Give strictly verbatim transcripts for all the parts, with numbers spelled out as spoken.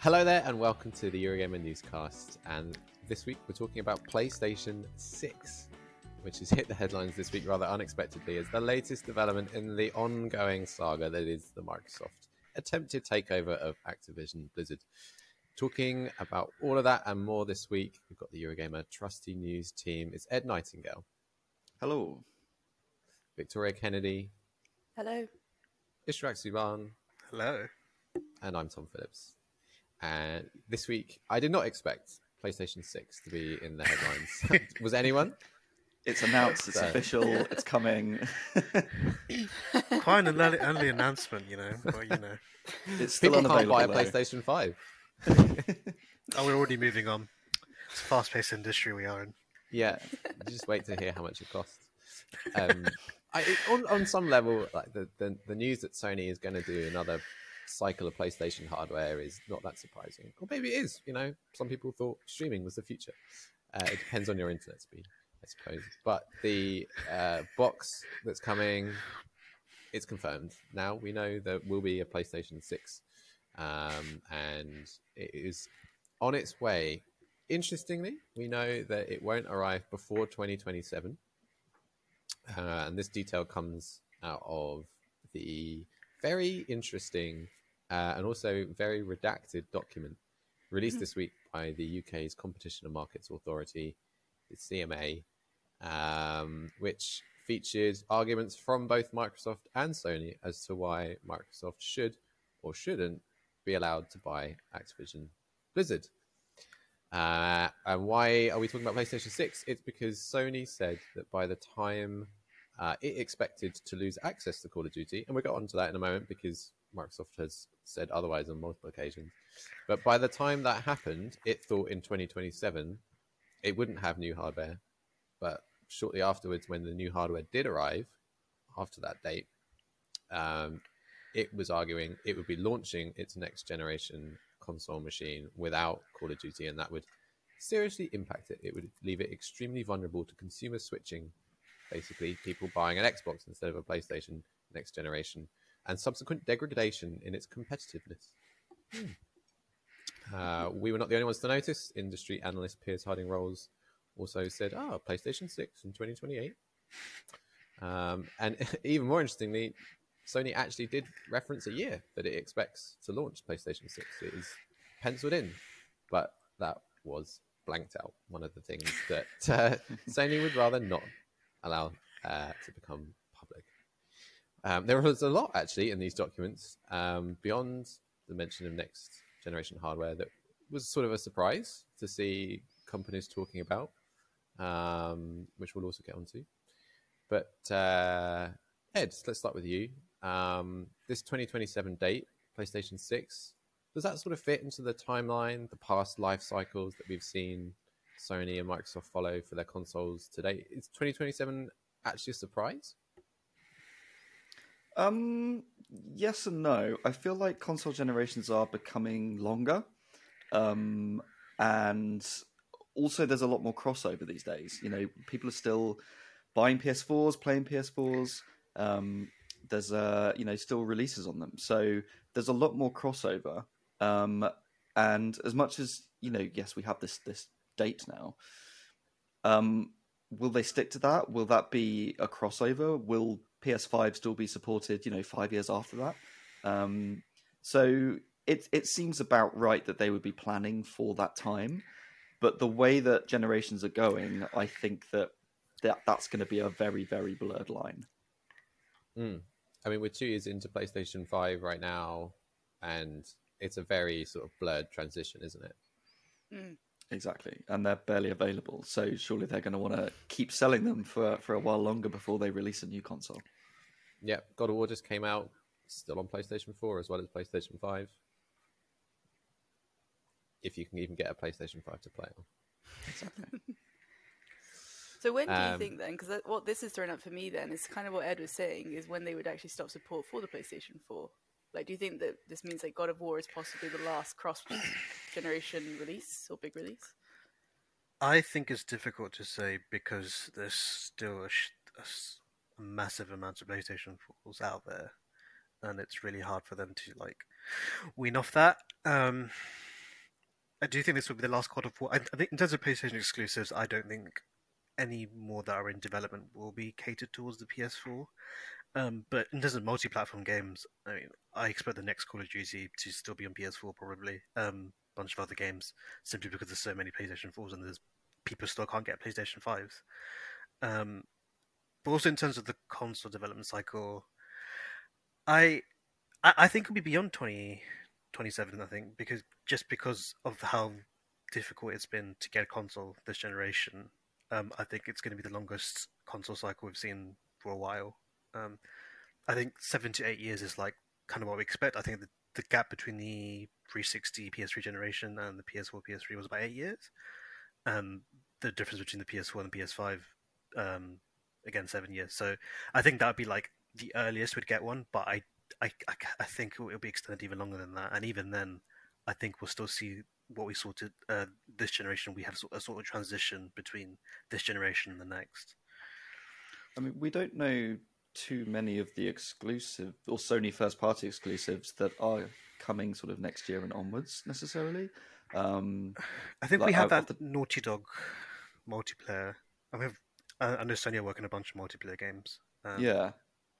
Hello there and welcome to the Eurogamer newscast, and this week we're talking about PlayStation six, which has hit the headlines this week rather unexpectedly as the latest development in the ongoing saga that is the Microsoft attempted takeover of Activision Blizzard. Talking about all of that and more this week, we've got the Eurogamer trusty news team. It's Ed Nightingale. Hello. Victoria Kennedy. Hello. Ishraq Subhan. Hello. And I'm Tom Phillips. And this week, I did not expect PlayStation six to be in the headlines. Was anyone? It's announced. It's so. Official. It's coming. Quite an early, early announcement, you know. Well, you know. It's still People can't buy a though. PlayStation five. Oh, we're already moving on. It's a fast-paced industry we are in. Yeah. Just wait to hear how much it costs. um I, on, on some level, like the, the the news that Sony is going to do another cycle of PlayStation hardware is not that surprising, or maybe it is. You know, some people thought streaming was the future. Uh, it depends on your internet speed, I suppose. But the uh, box that's coming, it's confirmed now. We know there will be a PlayStation six, um, and it is on its way. Interestingly, we know that it won't arrive before twenty twenty-seven. Uh, and this detail comes out of the very interesting uh, and also very redacted document released mm-hmm. this week by the U K's Competition and Markets Authority, the C M A, um, which features arguments from both Microsoft and Sony as to why Microsoft should or shouldn't be allowed to buy Activision Blizzard. Uh, and why are we talking about PlayStation six? It's because Sony said that by the time uh, it expected to lose access to Call of Duty, and we'll get onto that in a moment because Microsoft has said otherwise on multiple occasions, but by the time that happened, it thought in twenty twenty-seven it wouldn't have new hardware. But shortly afterwards, when the new hardware did arrive, after that date, um, it was arguing it would be launching its next generation console machine without Call of Duty, and that would seriously impact it. It would leave it extremely vulnerable to consumer switching, basically people buying an Xbox instead of a PlayStation next generation, and subsequent degradation in its competitiveness. Hmm. Uh, we were not the only ones to notice. Industry analyst Piers Harding Rolls also said, ah, oh, PlayStation six in twenty twenty-eight. Um, and even more interestingly, Sony actually did reference a year that it expects to launch PlayStation six. It is penciled in, but that was blanked out. One of the things that uh, Sony would rather not allow uh, to become public. Um, there was a lot, actually, in these documents, um, beyond the mention of next-generation hardware that was sort of a surprise to see companies talking about, um, which we'll also get onto. But, uh, Ed, let's start with you. Um, this twenty twenty-seven date, PlayStation six, does that sort of fit into the timeline, the past life cycles that we've seen Sony and Microsoft follow for their consoles today? Is twenty twenty-seven actually a surprise? Um, yes and no. I feel like console generations are becoming longer. Um, and also there's a lot more crossover these days. You know, people are still buying P S fours, playing P S fours. Um, there's uh you know still releases on them, so there's a lot more crossover, um and as much as, you know, yes, we have this this date now, um will they stick to that? Will that be a crossover? Will P S five still be supported, you know, five years after that? Um so it it seems about right that they would be planning for that time, but the way that generations are going, I think that, that that's going to be a very, very blurred line. Mm. I mean, we're two years into PlayStation five right now, and it's a very sort of blurred transition, isn't it? Mm. Exactly, and they're barely available. So surely they're going to want to keep selling them for, for a while longer before they release a new console. Yeah, God of War just came out, still on PlayStation four as well as PlayStation five. If you can even get a PlayStation five to play on. Exactly. So when do you um, think then, because what this is throwing up for me then is kind of what Ed was saying, is when they would actually stop support for the PlayStation four. Like, do you think that this means like God of War is possibly the last cross-generation release or big release? I think it's difficult to say because there's still a, a massive amount of PlayStation fours out there, and it's really hard for them to like wean off that. Um, I do think this will be the last God of War. I, I think in terms of PlayStation exclusives, I don't think any more that are in development will be catered towards the P S four. Um, but in terms of multi-platform games, I mean, I expect the next Call of Duty to still be on P S four probably. Um, a bunch of other games, simply because there's so many PlayStation fours and there's people still can't get PlayStation fives. Um, but also in terms of the console development cycle, I I, I think it'll be beyond twenty twenty-seven, I think, because just because of how difficult it's been to get a console this generation. Um, I think it's going to be the longest console cycle we've seen for a while. Um, I think seven to eight years is like kind of what we expect. I think the, the gap between the three sixty P S three generation and the P S four P S three was about eight years. Um, the difference between the P S four and the P S five, um, again, seven years. So I think that would be like the earliest we'd get one, but I, I, I, I think it'll be extended even longer than that. And even then, I think we'll still see what we saw to uh, this generation. We have a sort of transition between this generation and the next. I mean, we don't know too many of the exclusive or Sony first party exclusives that are coming sort of next year and onwards necessarily. Um, I think like, we have uh, that the... Naughty Dog multiplayer. I mean, I know Sony are working a bunch of multiplayer games. Um, yeah.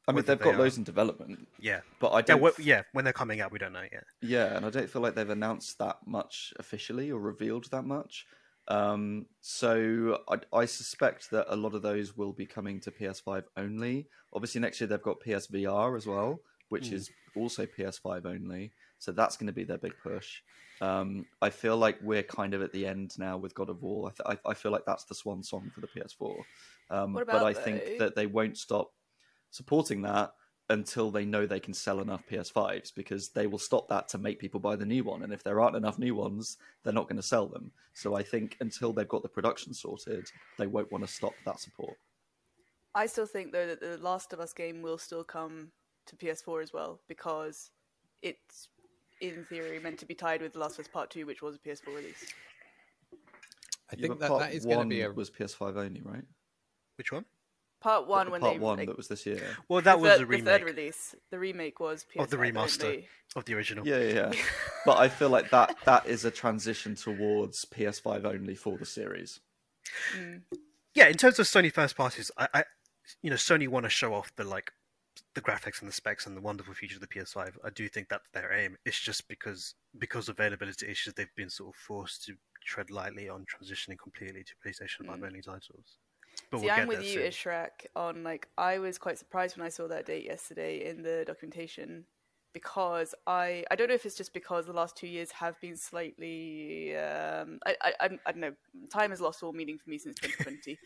I mean, they've got those in development. Yeah. But I don't. Yeah, well, yeah, when they're coming out, we don't know yet. Yeah, and I don't feel like they've announced that much officially or revealed that much. Um, so I, I suspect that a lot of those will be coming to P S five only. Obviously, next year they've got P S V R as well, which mm. is also P S five only. So that's going to be their big push. Um, I feel like we're kind of at the end now with God of War. I, th- I, I feel like that's the swan song for the P S four. Um, what about but I though? think that they won't stop supporting that until they know they can sell enough P S fives, because they will stop that to make people buy the new one. And if there aren't enough new ones, they're not going to sell them. So I think until they've got the production sorted, they won't want to stop that support. I still think, though, that the Last of Us game will still come to P S four as well, because it's, in theory, meant to be tied with The Last of Us Part two, which was a P S four release. I think that, that is going to be a... was P S five only, right? Which one? Part one, the when part they one like, that was this year. Well, that the, was the remake. The third release, the remake was P S five of the remaster only. Of the original. Yeah, yeah. yeah. But I feel like that that is a transition towards P S five only for the series. Mm. Yeah, in terms of Sony first parties, I, I, you know, Sony want to show off the like the graphics and the specs and the wonderful future of the P S five. I do think that's their aim. It's just because because of availability issues, they've been sort of forced to tread lightly on transitioning completely to PlayStation five mm. only titles. But See, we'll I'm with you, soon. Ishraq, on, like, I was quite surprised when I saw that date yesterday in the documentation, because I, I don't know if it's just because the last two years have been slightly, um, I, I, I don't know, time has lost all meaning for me since twenty twenty.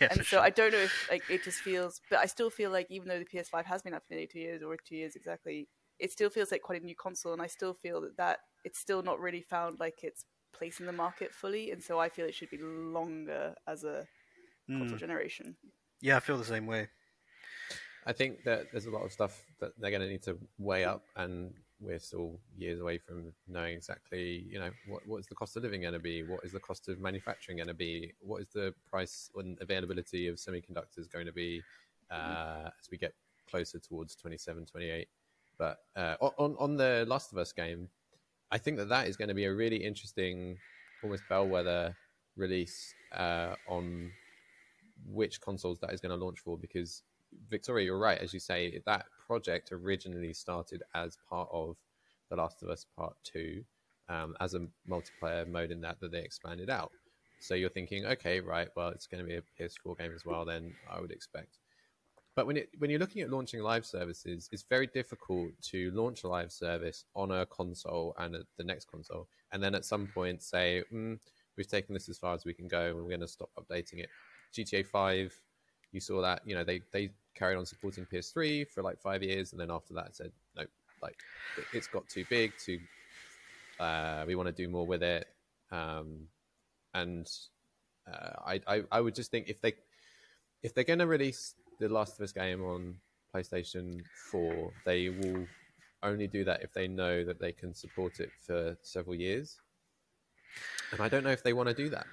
yeah, and so sure. I don't know if, like, it just feels, but I still feel like even though the P S five has been out for nearly two years, or two years exactly, it still feels like quite a new console, and I still feel that, that it's still not really found, like, its place in the market fully, and so I feel it should be longer as a console generation. Yeah, I feel the same way. I think that there's a lot of stuff that they're going to need to weigh up, and we're still years away from knowing exactly, you know, what what is the cost of living going to be? What is the cost of manufacturing going to be? What is the price and availability of semiconductors going to be uh, mm-hmm. as we get closer towards twenty-seven, twenty-eight? But uh, on, on the Last of Us game, I think that that is going to be a really interesting, almost bellwether release uh, on which consoles that is going to launch for, because Victoria, you're right, as you say, that project originally started as part of The Last of Us Part two, um, as a multiplayer mode in that that they expanded out. So you're thinking, okay, right, well, it's going to be a P S four game as well, then I would expect. But when it when you're looking at launching live services, it's very difficult to launch a live service on a console and a, the next console, and then at some point say, mm, we've taken this as far as we can go, and we're going to stop updating it. G T A five, you saw that, you know, they they carried on supporting P S three for like five years, and then after that said no, like it's got too big, too uh, we want to do more with it. Um, and uh, I, I I would just think if they if they're going to release The Last of Us game on PlayStation four, they will only do that if they know that they can support it for several years. And I don't know if they want to do that.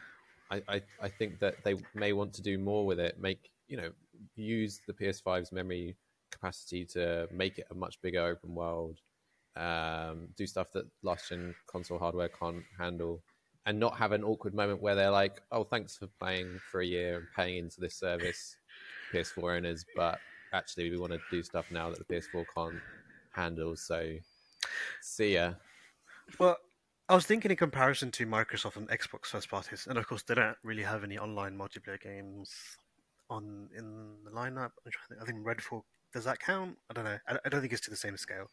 I, I, I think that they may want to do more with it, make, you know, use the P S five's memory capacity to make it a much bigger open world, um, do stuff that last-gen console hardware can't handle, and not have an awkward moment where they're like, oh, thanks for playing for a year and paying into this service, P S four owners, but actually we want to do stuff now that the P S four can't handle, so see ya. Well, I was thinking in comparison to Microsoft and Xbox first parties, and of course they don't really have any online multiplayer games on in the lineup. I'm trying to think, I think Redfall, does that count? I don't know. I, I don't think it's to the same scale.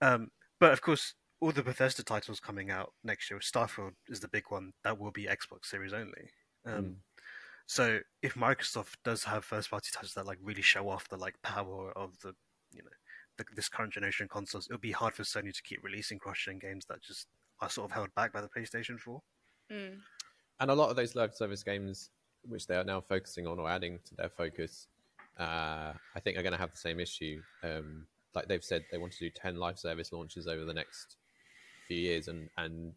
Um, but of course, all the Bethesda titles coming out next year, Starfield is the big one that will be Xbox Series only. Um, mm. So if Microsoft does have first party titles that like really show off the like power of the, you know, the, this current generation consoles, it'll be hard for Sony to keep releasing cross-gen games that just are sort of held back by the PlayStation four. Mm. And a lot of those live service games, which they are now focusing on or adding to their focus, uh, I think are going to have the same issue. Um, like they've said, they want to do ten live service launches over the next few years. And, and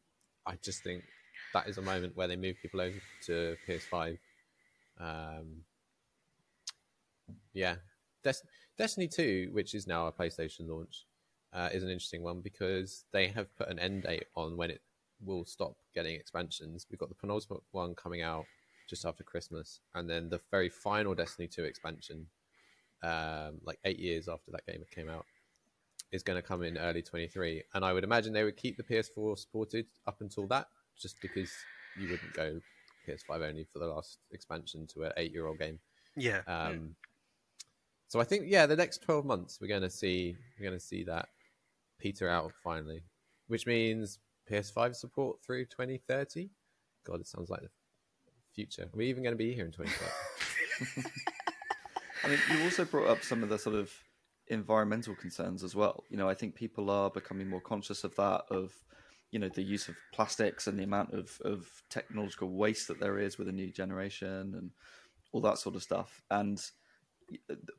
I just think that is a moment where they move people over to P S five. Um, yeah. Des- Destiny two, which is now a PlayStation launch, Uh, is an interesting one because they have put an end date on when it will stop getting expansions. We've got the penultimate one coming out just after Christmas, and then the very final Destiny two expansion, um, like eight years after that game came out, is going to come in early twenty-three. And I would imagine they would keep the P S four supported up until that, just because you wouldn't go P S five only for the last expansion to an eight-year-old game. Yeah. Um, yeah. So I think, yeah, the next twelve months we're going to see we're going to see that peter out finally, which means P S five support through twenty thirty. God, it sounds like the future. Are we even going to be here in twenty thirty? I mean, you also brought up some of the sort of environmental concerns as well. You know, I think people are becoming more conscious of that, of, you know, the use of plastics and the amount of, of technological waste that there is with a new generation and all that sort of stuff. And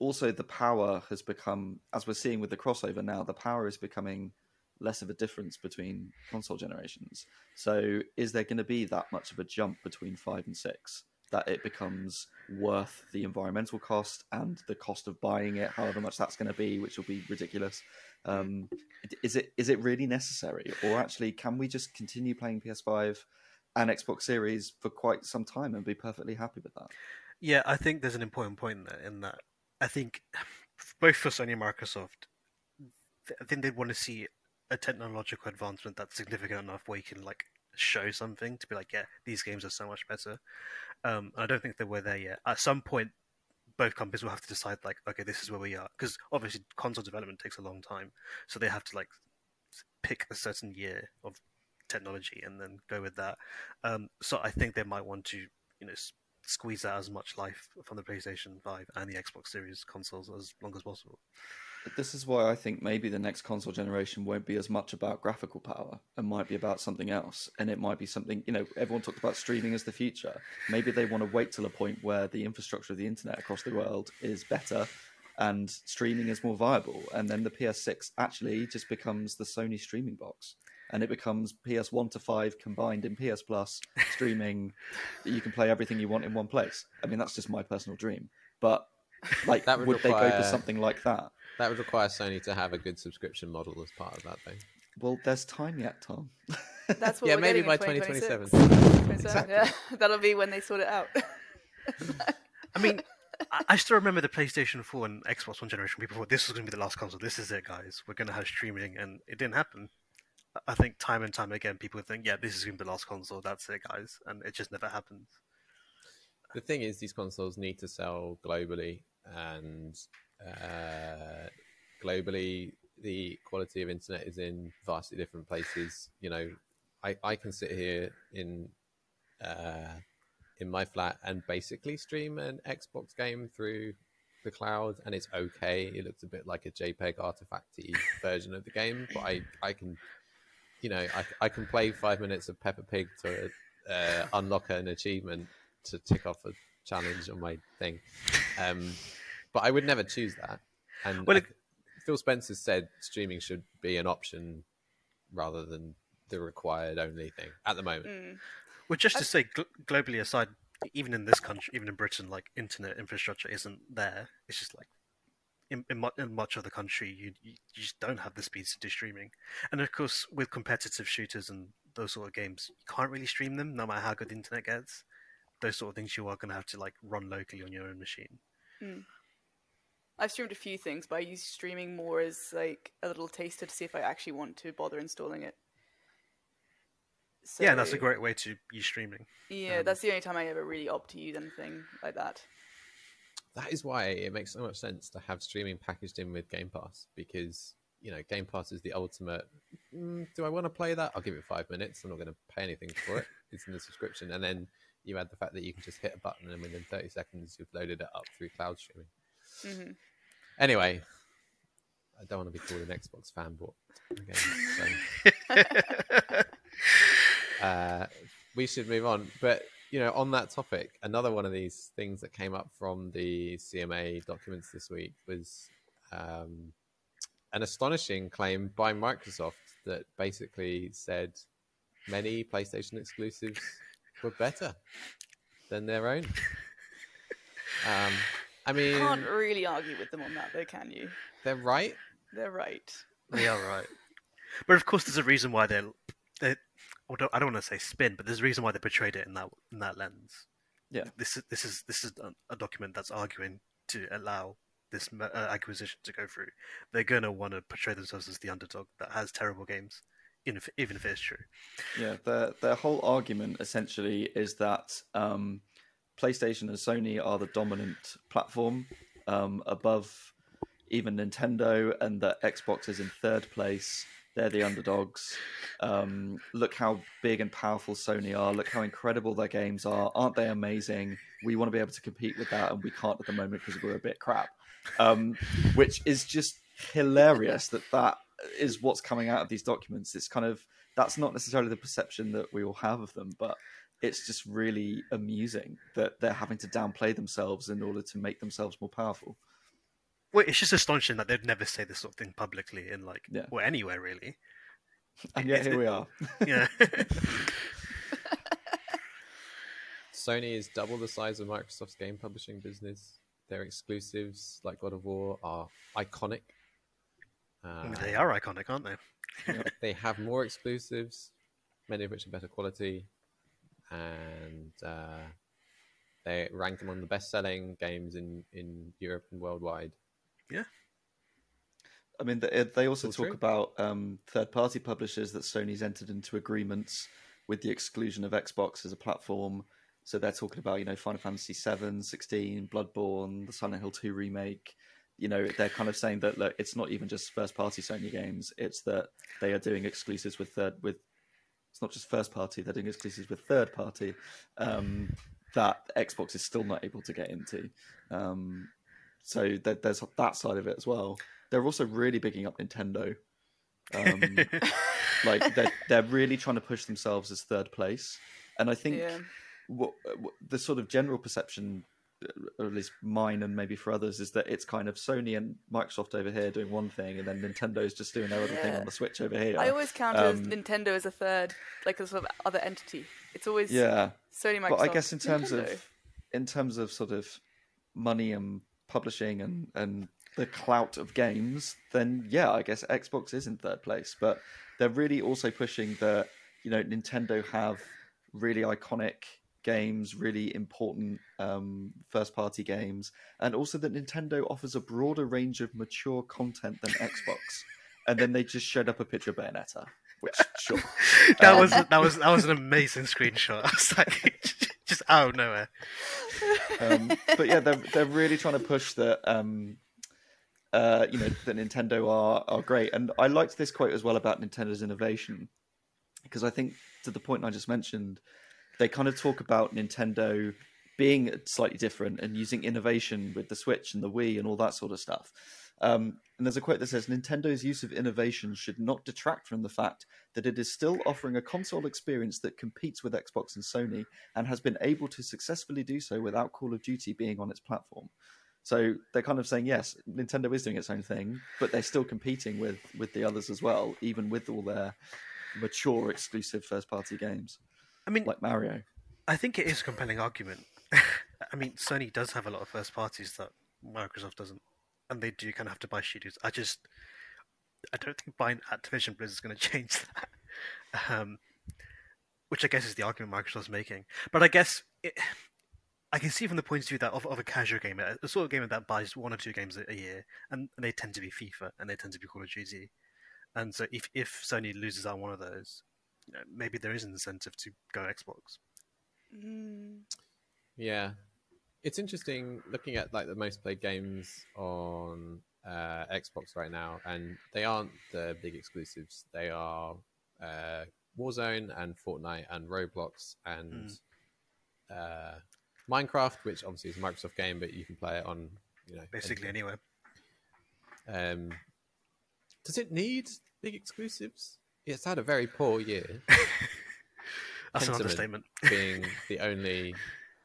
also the power has become, as we're seeing with the crossover now, the power is becoming less of a difference between console generations. So is there going to be that much of a jump between five and six that it becomes worth the environmental cost and the cost of buying it, however much that's going to be, which will be ridiculous? Um, is it is it really necessary? Or actually, can we just continue playing P S five and Xbox Series for quite some time and be perfectly happy with that? Yeah, I think there's an important point there in that I think both for Sony and Microsoft, I think they want to see a technological advancement that's significant enough where you can like show something to be like, yeah, these games are so much better. Um, and I don't think they were there yet. At some point, both companies will have to decide like, okay, this is where we are, because obviously console development takes a long time, so they have to like pick a certain year of technology and then go with that. Um, so I think they might want to, you know, squeeze out as much life from the PlayStation five and the Xbox Series consoles as long as possible. But this is why I think maybe the next console generation won't be as much about graphical power and might be about something else. And it might be something, you know, everyone talked about streaming as the future. Maybe they want to wait till a point where the infrastructure of the internet across the world is better and streaming is more viable. And then the P S six actually just becomes the Sony streaming box. And it becomes P S one to five combined in P S Plus, streaming. You can play everything you want in one place. I mean, that's just my personal dream. But, like, that would, would require, they go for something like that? That would require Sony to have a good subscription model as part of that thing. Well, there's time yet, Tom. That's what yeah, we're maybe by twenty twenty-seven. Exactly. Yeah, that'll be when they sort it out. I mean, I still remember the PlayStation four and Xbox One generation. People thought, this was going to be the last console. This is it, guys. We're going to have streaming. And it didn't happen. I think time and time again, people think, yeah, this is going to be the last console. That's it, guys. And it just never happens. The thing is, these consoles need to sell globally. And uh, globally, the quality of internet is in vastly different places. You know, I, I can sit here in uh, in my flat and basically stream an Xbox game through the cloud, and it's okay. It looks a bit like a JPEG artifacty version of the game, but I, I can, you know, I, I can play five minutes of Peppa Pig to uh, unlock an achievement to tick off a challenge on my thing. Um, but I would never choose that. And well, I, it... Phil Spencer said streaming should be an option rather than the required only thing at the moment. Mm. Well, just to say, gl- globally aside, even in this country, even in Britain, like internet infrastructure isn't there. It's just like in in, mu- in much of the country, you, you just don't have the speeds to do streaming. And of course, with competitive shooters and those sort of games, you can't really stream them, no matter how good the internet gets. Those sort of things you are going to have to like run locally on your own machine. Mm. I've streamed a few things, but I use streaming more as like a little taster to see if I actually want to bother installing it. So, yeah, that's a great way to use streaming. Yeah, um, that's the only time I ever really opt to use anything like that. That is why it makes so much sense to have streaming packaged in with Game Pass, because, you know, Game Pass is the ultimate, mm, do I want to play that? I'll give it five minutes. I'm not going to pay anything for it. It's in the subscription. And then you add the fact that you can just hit a button and within thirty seconds you've loaded it up through cloud streaming. Mm-hmm. Anyway, I don't want to be called an Xbox fanboy. Again, so. Uh, we should move on, but you know, on that topic, another one of these things that came up from the C M A documents this week was um, an astonishing claim by Microsoft that basically said many PlayStation exclusives were better than their own. Um, I mean, you can't really argue with them on that, though, can you? They're right. They're right. They are right. But of course, there's a reason why they're. They, I don't, I don't want to say spin, but there's a reason why they portrayed it in that in that lens. Yeah, this is this is this is a document that's arguing to allow this acquisition to go through. They're gonna want to portray themselves as the underdog that has terrible games, even if, even if it's true. Yeah, their their whole argument essentially is that um, PlayStation and Sony are the dominant platform um, above even Nintendo, and that Xbox is in third place. They're the underdogs. Um, look how big and powerful Sony are. Look how incredible their games are. Aren't they amazing? We want to be able to compete with that, and we can't at the moment because we're a bit crap. Um, which is just hilarious that that is what's coming out of these documents. It's kind of, that's not necessarily the perception that we all have of them, but it's just really amusing that they're having to downplay themselves in order to make themselves more powerful. Well, it's just astonishing that they'd never say this sort of thing publicly in, like, yeah. well, anywhere, really. And yet, here we are. Yeah. Sony is double the size of Microsoft's game publishing business. Their exclusives, like God of War, are iconic. Uh, they are iconic, aren't they? You know, they have more exclusives, many of which are better quality. And uh, they rank among the best-selling games in, in Europe and worldwide. Yeah. I mean, they, they also talk true. about um, third-party publishers that Sony's entered into agreements with the exclusion of Xbox as a platform. So they're talking about, you know, Final Fantasy seven, sixteen, Bloodborne, the Silent Hill two remake. You know, they're kind of saying that, look, it's not even just first-party Sony games. It's that they are doing exclusives with third... with. It's not just first-party. They're doing exclusives with third-party um, that Xbox is still not able to get into. Um, so th- there's that side of it as well. They're also really bigging up Nintendo. Um, like they're, they're really trying to push themselves as third place. And I think yeah. what, what the sort of general perception, or at least mine and maybe for others, is that it's kind of Sony and Microsoft over here doing one thing, and then Nintendo's just doing their other yeah. thing on the Switch over here. I always count um, as Nintendo as a third, like a sort of other entity. It's always yeah. Sony, Microsoft. But I guess in terms Nintendo. of in terms of sort of money and publishing and and the clout of games, then yeah, I guess Xbox is in third place. But they're really also pushing that, you know, Nintendo have really iconic games, really important um, first-party games, and also that Nintendo offers a broader range of mature content than Xbox. And then they just showed up a picture of Bayonetta, which sure that um, was that was that was an amazing screenshot. I was like, just out of nowhere. Um, but yeah, they're they're really trying to push that. Um, uh, you know, that Nintendo are are great, and I liked this quote as well about Nintendo's innovation, because I think to the point I just mentioned. they kind of talk about Nintendo being slightly different and using innovation with the Switch and the Wii and all that sort of stuff. Um, and there's a quote that says, Nintendo's use of innovation should not detract from the fact that it is still offering a console experience that competes with Xbox and Sony and has been able to successfully do so without Call of Duty being on its platform. So they're kind of saying, yes, Nintendo is doing its own thing, but they're still competing with, with the others as well, even with all their mature exclusive first-party games. I mean, like Mario. I think it is a compelling argument. I mean, Sony does have a lot of first parties that Microsoft doesn't. And they do kind of have to buy studios. I just, I don't think buying Activision Blizzard is going to change that, um, which I guess is the argument Microsoft's making. But I guess it, I can see from the point of view that of, of a casual gamer, the sort of gamer that buys one or two games a year, and, and they tend to be FIFA and they tend to be Call of Duty. And so if, if Sony loses out one of those, you know, maybe there is an incentive to go Xbox. Mm. Yeah. It's interesting looking at like the most played games on uh, Xbox right now, and they aren't the big exclusives. They are uh, Warzone and Fortnite and Roblox and mm. uh, Minecraft, which obviously is a Microsoft game, but you can play it on, you know, basically anywhere. Um, does it need big exclusives? It's had a very poor year. That's an understatement. Being the only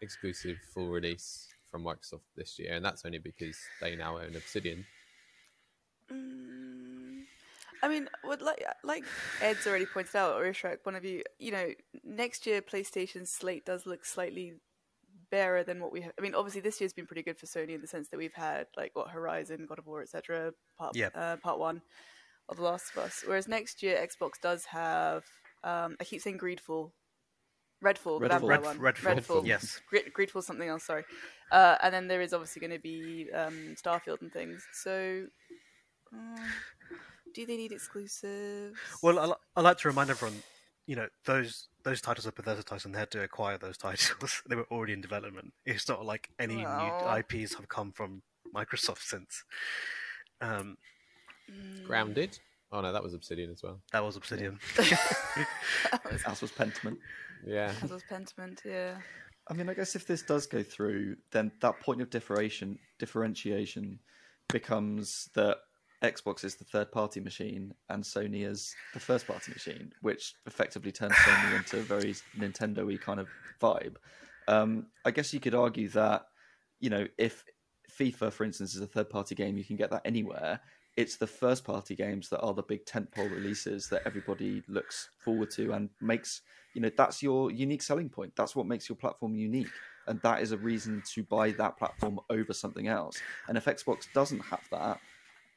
exclusive full release from Microsoft this year, and that's only because they now own Obsidian. Mm, I mean, would like like Ed's already pointed out, or Ishraq, one of you, you know, next year PlayStation's slate does look slightly barer than what we have. I mean, obviously this year's been pretty good for Sony in the sense that we've had like what Horizon, God of War, et cetera. Part yeah. uh, part one of The Last of Us. Whereas next year Xbox does have, um, I keep saying Greedfall. Redfall, the vampire one. Redfall, Redfall. Yes. Greedfall, something else, sorry. Uh, and then there is obviously going to be um, Starfield and things. So, um, do they need exclusives? Well, I, li- I like to remind everyone, you know, those those titles are Bethesda titles, and they had to acquire those titles. They were already in development. It's not like any oh. new I Ps have come from Microsoft since. Um, Grounded? Oh no, that was Obsidian as well. That was Obsidian. Yeah. that was, that was Pentiment. Yeah. That was Pentiment, yeah. I mean, I guess if this does go through, then that point of differentiation, differentiation becomes that Xbox is the third-party machine and Sony is the first-party machine, which effectively turns Sony into a very Nintendo-y kind of vibe. Um, I guess you could argue that, you know, if FIFA, for instance, is a third-party game, you can get that anywhere. It's the first-party games that are the big tentpole releases that everybody looks forward to and makes, you know, that's your unique selling point. That's what makes your platform unique. And that is a reason to buy that platform over something else. And if Xbox doesn't have that,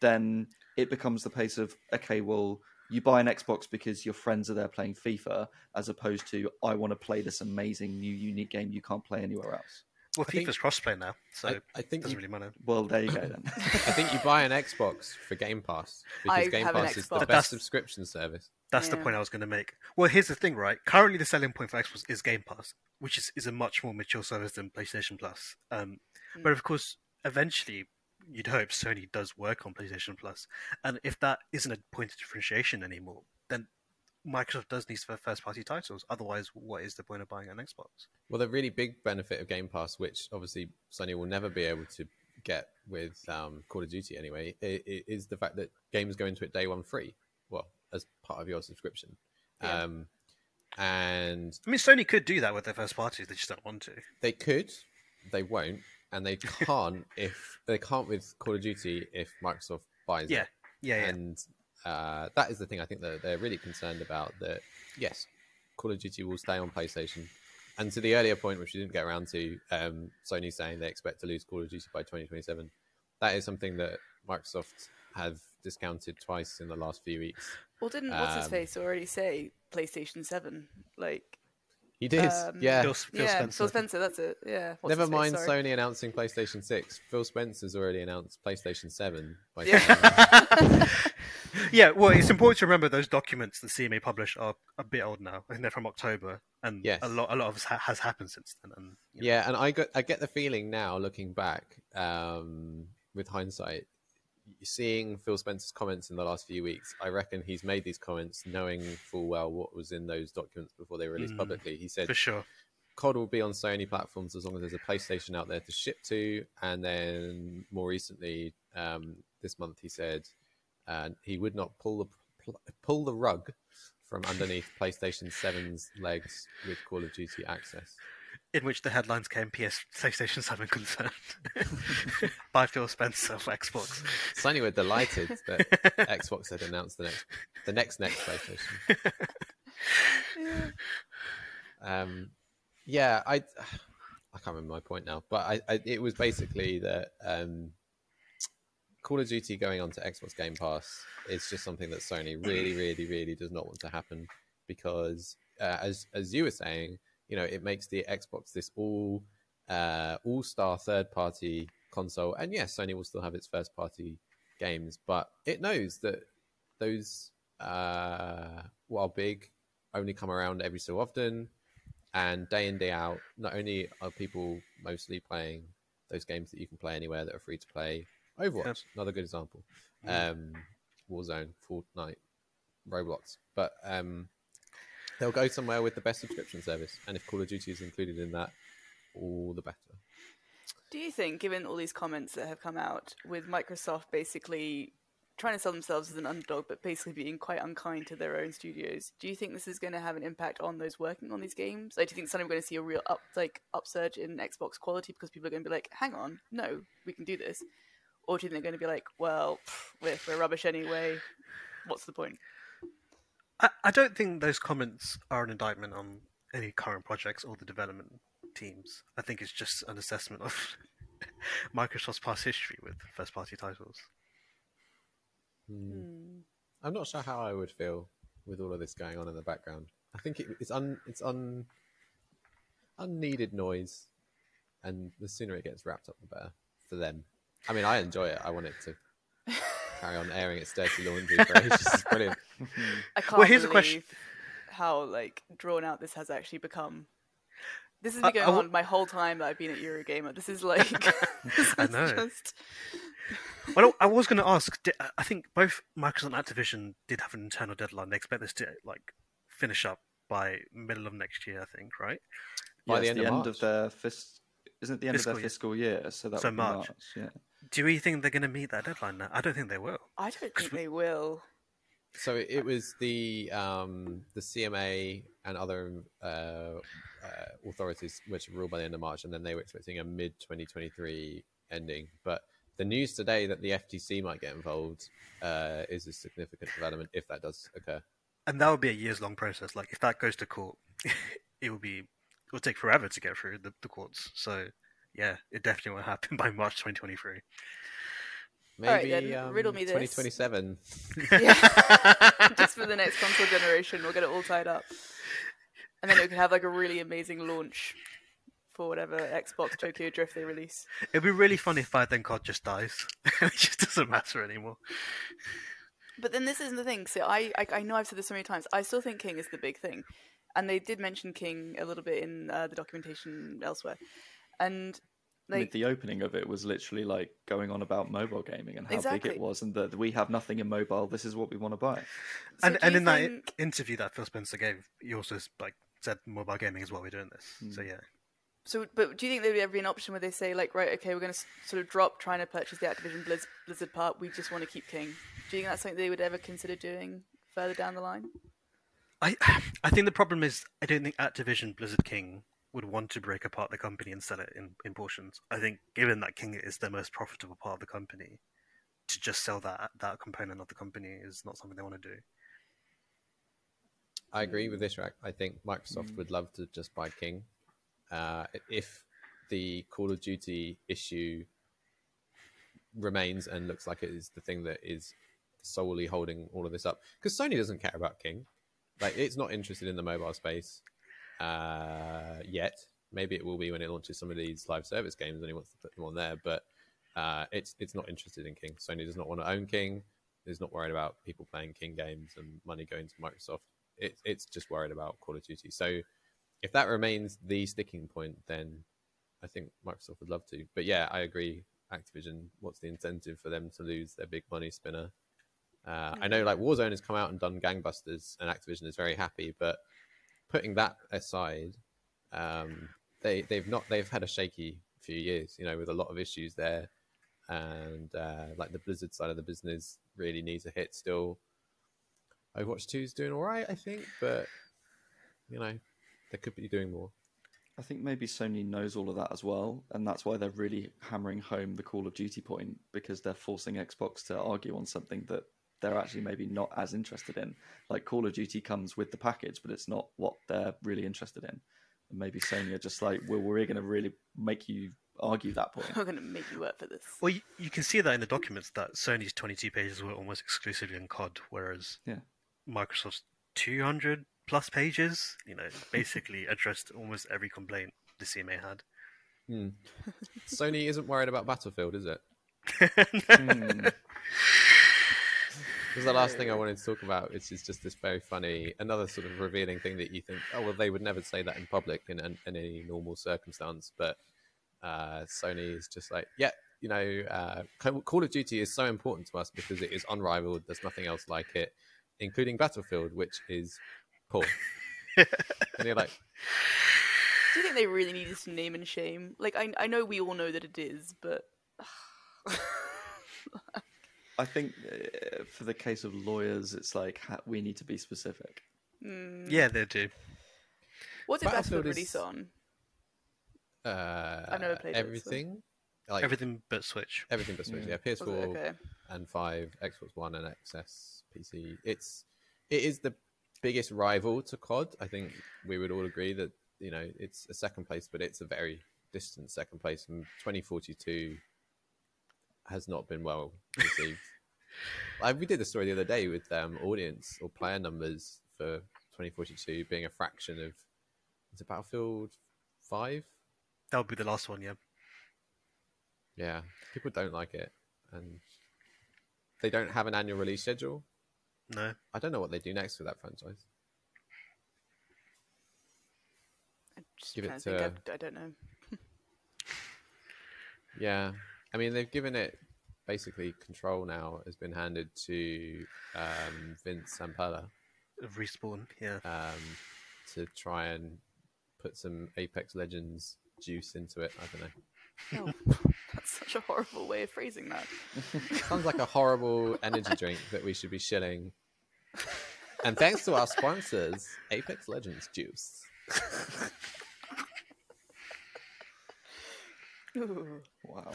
then it becomes the case of, okay, well, you buy an Xbox because your friends are there playing FIFA, as opposed to, I want to play this amazing new unique game you can't play anywhere else. Well, I FIFA's think, cross-play now, so I, I think it doesn't you, really matter. Well, there you go, then. I think you buy an Xbox for Game Pass, because I Game Pass is the best that's, subscription service. That's yeah. the point I was going to make. Well, here's the thing, right? Currently, the selling point for Xbox is Game Pass, which is, is a much more mature service than PlayStation Plus. Um, mm. But, of course, eventually, you'd hope Sony does work on PlayStation Plus. And if that isn't a point of differentiation anymore, then Microsoft does need first-party titles. Otherwise, what is the point of buying an Xbox? Well, the really big benefit of Game Pass, which obviously Sony will never be able to get with um, Call of Duty anyway, is the fact that games go into it day one free. Well, as part of your subscription. Yeah. Um, and I mean, Sony could do that with their first parties. They just don't want to. They could. They won't. And they can't if they can't with Call of Duty if Microsoft buys yeah. it. Yeah, yeah, and Uh, that is the thing I think that they're really concerned about, that, yes, Call of Duty will stay on PlayStation. And to the earlier point, which we didn't get around to, um, Sony saying they expect to lose Call of Duty by twenty twenty-seven. That is something that Microsoft have discounted twice in the last few weeks. Well, didn't um, What's-His-Face already say PlayStation seven? Like, he did, um, yeah. Phil, Phil yeah, Spencer. Phil Spencer, that's it, yeah. What's Never mind face, Sony announcing PlayStation six. Phil Spencer's already announced PlayStation seven. By yeah. Yeah, well, it's important to remember those documents that C M A published are a bit old now. I think they're from October, and yes. a lot, a lot of ha- has happened since then. And, you know. Yeah, and I got, I get the feeling now, looking back, um, with hindsight, seeing Phil Spencer's comments in the last few weeks, I reckon he's made these comments knowing full well what was in those documents before they were released mm, publicly. He said, for sure. C O D will be on Sony platforms as long as there's a PlayStation out there to ship to. And then more recently, um, this month, he said uh, he would not pull the pl- pull the rug from underneath PlayStation seven's legs with Call of Duty access. In which the headlines came, P S PlayStation seven concerned by Phil Spencer of Xbox. Sony were delighted that Xbox had announced the next the next next PlayStation. Yeah. Um, yeah, I I can't remember my point now, but I, I it was basically that um, Call of Duty going on to Xbox Game Pass is just something that Sony really, really, really does not want to happen because, uh, as as you were saying, you know, it makes the Xbox this all uh, all-star third-party console, and yes, Sony will still have its first-party games, but it knows that those, uh, while big, only come around every so often, and day in, day out, not only are people mostly playing those games that you can play anywhere that are free to play, Overwatch, yep. another good example, um, Warzone, Fortnite, Roblox, but um, they'll go somewhere with the best subscription service, and if Call of Duty is included in that, all the better. Do you think, given all these comments that have come out, with Microsoft basically trying to sell themselves as an underdog, but basically being quite unkind to their own studios, do you think this is going to have an impact on those working on these games? Like, do you think suddenly we're going to see a real up, like upsurge in Xbox quality because people are going to be like, hang on, no, we can do this? Or do you think they're going to be like, well, we're, we're rubbish anyway, what's the point? I, I don't think those comments are an indictment on any current projects or the development teams. I think it's just an assessment of Microsoft's past history with first-party titles. Hmm. I'm not sure how I would feel with all of this going on in the background. I think it, it's un it's un unneeded noise, and the sooner it gets wrapped up, the better for them. I mean, I enjoy it. I want it to carry on airing its dirty laundry for ages. It's brilliant. I can't well, here's believe a question. How like drawn out this has actually become. This has been going I, I w- on my whole time that I've been at Eurogamer. This is like... this I know. Just... well, I was going to ask, did, I think both Microsoft and Activision did have an internal deadline. They expect this to like finish up by middle of next year, I think, right? By yeah, the, end, the of end of their fiscal... Isn't it the end fiscal of their fiscal year? year so that so March. March yeah. Do we think they're going to meet that deadline now? I don't think they will. I don't think we... they will. So it was the um, the C M A and other uh, uh, authorities which ruled by the end of March, and then they were expecting a mid twenty twenty-three ending. But the news today that the F T C might get involved uh, is a significant development if that does occur. And that would be a years-long process. Like, if that goes to court, it will be it will take forever to get through the, the courts. So, yeah, it definitely won't happen by March twenty twenty-three. Maybe right, then, um, riddle me this. twenty twenty-seven. Yeah. Just for the next console generation, we'll get it all tied up. And then it could have like a really amazing launch for whatever Xbox Tokyo Drift they release. It'd be really funny if Fire Then C O D just dies. It just doesn't matter anymore. But then this isn't the thing. So I, I, I know I've said this so many times. I still think King is the big thing. And they did mention King a little bit in uh, the documentation elsewhere. And... Like, I mean, the opening of it was literally like going on about mobile gaming and how exactly. big it was, and that we have nothing in mobile. This is what we want to buy. So and and in think... that interview that Phil Spencer gave, he also like said mobile gaming is why we're doing this. Mm. So yeah. So, but do you think there'd ever be an option where they say like, right, okay, we're going to sort of drop trying to purchase the Activision Blizz- Blizzard part. We just want to keep King. Do you think that's something they would ever consider doing further down the line? I I think the problem is I don't think Activision Blizzard King would want to break apart the company and sell it in, in portions. I think given that King is the most profitable part of the company, to just sell that that component of the company is not something they want to do. I agree with Ishraq. I think Microsoft mm. would love to just buy King. Uh, if the Call of Duty issue remains and looks like it is the thing that is solely holding all of this up. Because Sony doesn't care about King. Like, it's not interested in the mobile space. Uh, yet. Maybe it will be when it launches some of these live service games and he wants to put them on there, but uh, it's it's not interested in King. Sony does not want to own King. It's not worried about people playing King games and money going to Microsoft. It, it's just worried about Call of Duty. So if that remains the sticking point, then I think Microsoft would love to. But yeah, I agree. Activision, what's the incentive for them to lose their big money spinner? Uh, I know like Warzone has come out and done gangbusters and Activision is very happy, but putting that aside, Um, they they've not they've had a shaky few years, you know, with a lot of issues there, and uh, like the Blizzard side of the business really needs a hit still. Overwatch two is doing all right, I think, but you know, they could be doing more. I think maybe Sony knows all of that as well, and that's why they're really hammering home the Call of Duty point, because they're forcing Xbox to argue on something that they're actually maybe not as interested in. Like, Call of Duty comes with the package, but it's not what they're really interested in. And maybe Sony are just like, well, we're going to really make you argue that point. We're going to make you work for this. Well, you, you can see that in the documents that Sony's twenty-two pages were almost exclusively on C O D, whereas yeah. Microsoft's two hundred plus pages, you know, basically addressed almost every complaint the C M A had. Mm. Sony isn't worried about Battlefield, is it? mm. Because the last thing I wanted to talk about, which is just this very funny, another sort of revealing thing that you think, oh, well, they would never say that in public in, in, in any normal circumstance. But uh, Sony is just like, yeah, you know, uh, Call of Duty is so important to us because it is unrivaled. There's nothing else like it, including Battlefield, which is poor. And you're like... Do you think they really need this name and shame? Like, I, I know we all know that it is, but... I think for the case of lawyers, it's like, we need to be specific. Mm. Yeah, they do. What did Battlefield, Battlefield release is... on? Uh, I've never played everything. It, so. Like, everything but Switch. Everything but Switch, yeah. yeah P S four okay? and five, Xbox One and X S, P C. It's, it is the biggest rival to C O D. I think we would all agree that, you know, it's a second place, but it's a very distant second place. And twenty forty-two... has not been well received. Like, we did a story the other day with um, audience or player numbers for twenty forty-two being a fraction of, is it Battlefield five? That would be the last one, yeah. Yeah, people don't like it, and they don't have an annual release schedule. No. I don't know what they do next with that franchise. I just Give it to... think I, I don't know. Yeah. I mean, they've given it basically control now, has been handed to um, Vince Sampella. Respawn, yeah. Um, to try and put some Apex Legends juice into it. I don't know. Oh, that's such a horrible way of phrasing that. Sounds like a horrible energy drink that we should be shilling. And thanks to our sponsors, Apex Legends juice. Ooh. Wow.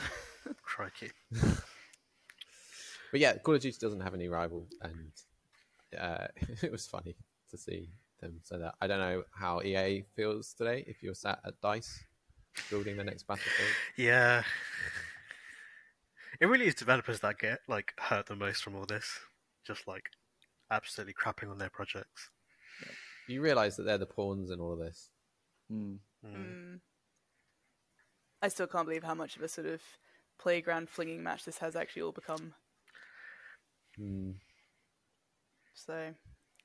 Crikey. But yeah, Call of Duty doesn't have any rival, and uh, it was funny to see them say that. I don't know how E A feels today, if you're sat at DICE building the next Battlefield. Yeah. It really is developers that get like hurt the most from all this. Just like absolutely crapping on their projects. Yeah. You realise that they're the pawns in all of this. Mm. Mm. Mm. I still can't believe how much of a sort of playground flinging match this has actually all become. Mm. So,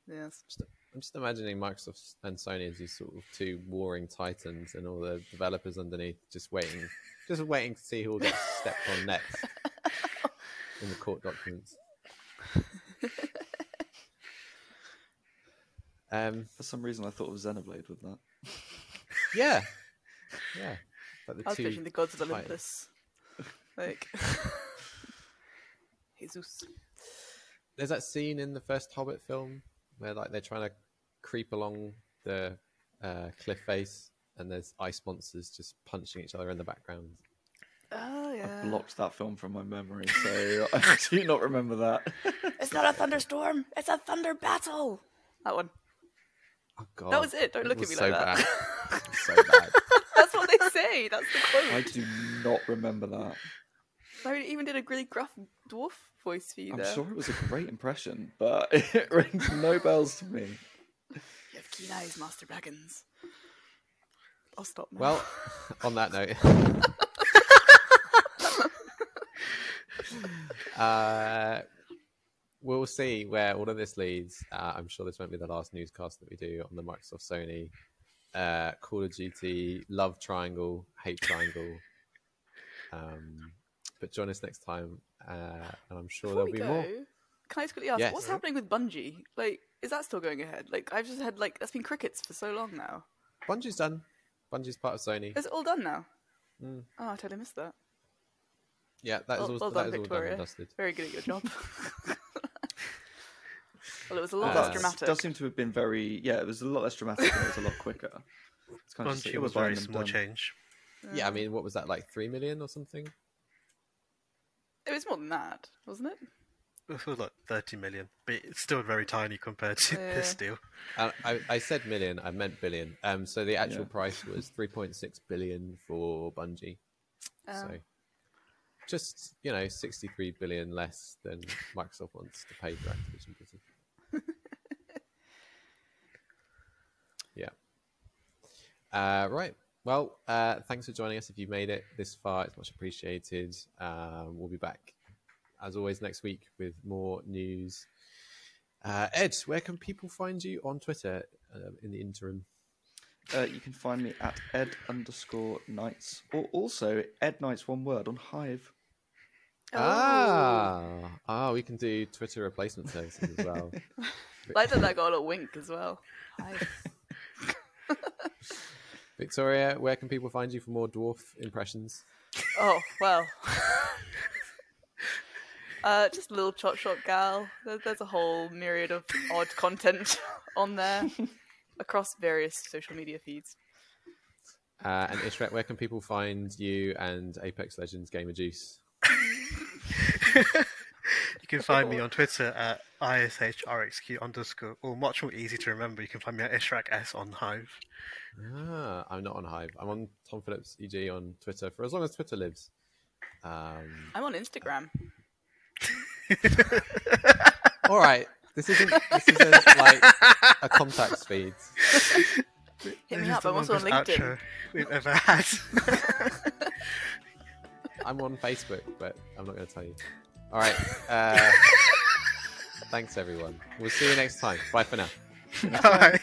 yes. Just, I'm just imagining Microsoft and Sony as these sort of two warring titans, and all the developers underneath just waiting, just waiting to see who will get stepped on next in the court documents. um, For some reason, I thought of Xenoblade with that. Yeah, yeah. Like I was picturing the gods of Olympus. Like, Jesus. There's that scene in the first Hobbit film where like they're trying to creep along the uh, cliff face, and there's ice monsters just punching each other in the background. Oh, yeah. I blocked that film from my memory, so I do not remember that. It's not a thunderstorm, it's a thunder battle. That one. Oh, God. That was it. Don't it look at me so like bad. That. It was so bad. That's what they say. That's the quote. I do not remember that. I even did a really gruff dwarf voice for you there. I'm sure it was a great impression, but it rings no bells to me. You have keen eyes, Master Baggins. I'll stop now. Well, on that note... uh, we'll see where all of this leads. Uh, I'm sure this won't be the last newscast that we do on the Microsoft Sony... Uh, Call of Duty, love triangle, hate triangle. Um, but join us next time, uh, and I'm sure Before there'll be go, more. Can I just quickly ask, yes. what's happening with Bungie? Like, is that still going ahead? Like, I've just had like that's been crickets for so long now. Bungie's done. Bungie's part of Sony. Is it all done now? Mm. Oh, I totally missed that. Yeah, that is all, all, well that done, is all done and dusted. Very good at your job. Well, it was a lot uh, less dramatic. It does seem to have been very... Yeah, it was a lot less dramatic and it was a lot quicker. It's kind of Bungie it was very small done. change. Yeah. yeah, I mean, what was that, like three million or something? It was more than that, wasn't it? It was like thirty million, but it's still very tiny compared to yeah. this deal. Uh, I, I said million, I meant billion. Um, so the actual yeah. price was three point six billion for Bungie. Um. So just, you know, sixty-three billion less than Microsoft wants to pay for Activision Blizzard. Yeah. Uh, right. Well, uh, thanks for joining us. If you've made it this far, it's much appreciated. Um, we'll be back, as always, next week with more news. Uh, Ed, where can people find you on Twitter uh, in the interim? Uh, you can find me at Ed underscore Knights, or also Ed Knights, one word, on Hive. Oh. Ah, ah, we can do Twitter replacement services as well. I thought that got a little wink as well. Hive. Victoria, where can people find you for more dwarf impressions? Oh, well. uh, just a little chop shop gal. There's a whole myriad of odd content on there across various social media feeds. Uh, and Ishraq, where can people find you and Apex Legends Gamer Juice? You can find me on Twitter at ishrxq underscore, or much more easy to remember, you can find me at Ishraq S on Hive. Ah, I'm not on Hive. I'm on Tom Phillips E G on Twitter for as long as Twitter lives. Um, I'm on Instagram. All right, this isn't this isn't like a contacts feed. Hit this me up. I'm also on LinkedIn. We've ever had. I'm on Facebook, but I'm not going to tell you. All right. Uh, thanks, everyone. We'll see you next time. Bye for now. Bye.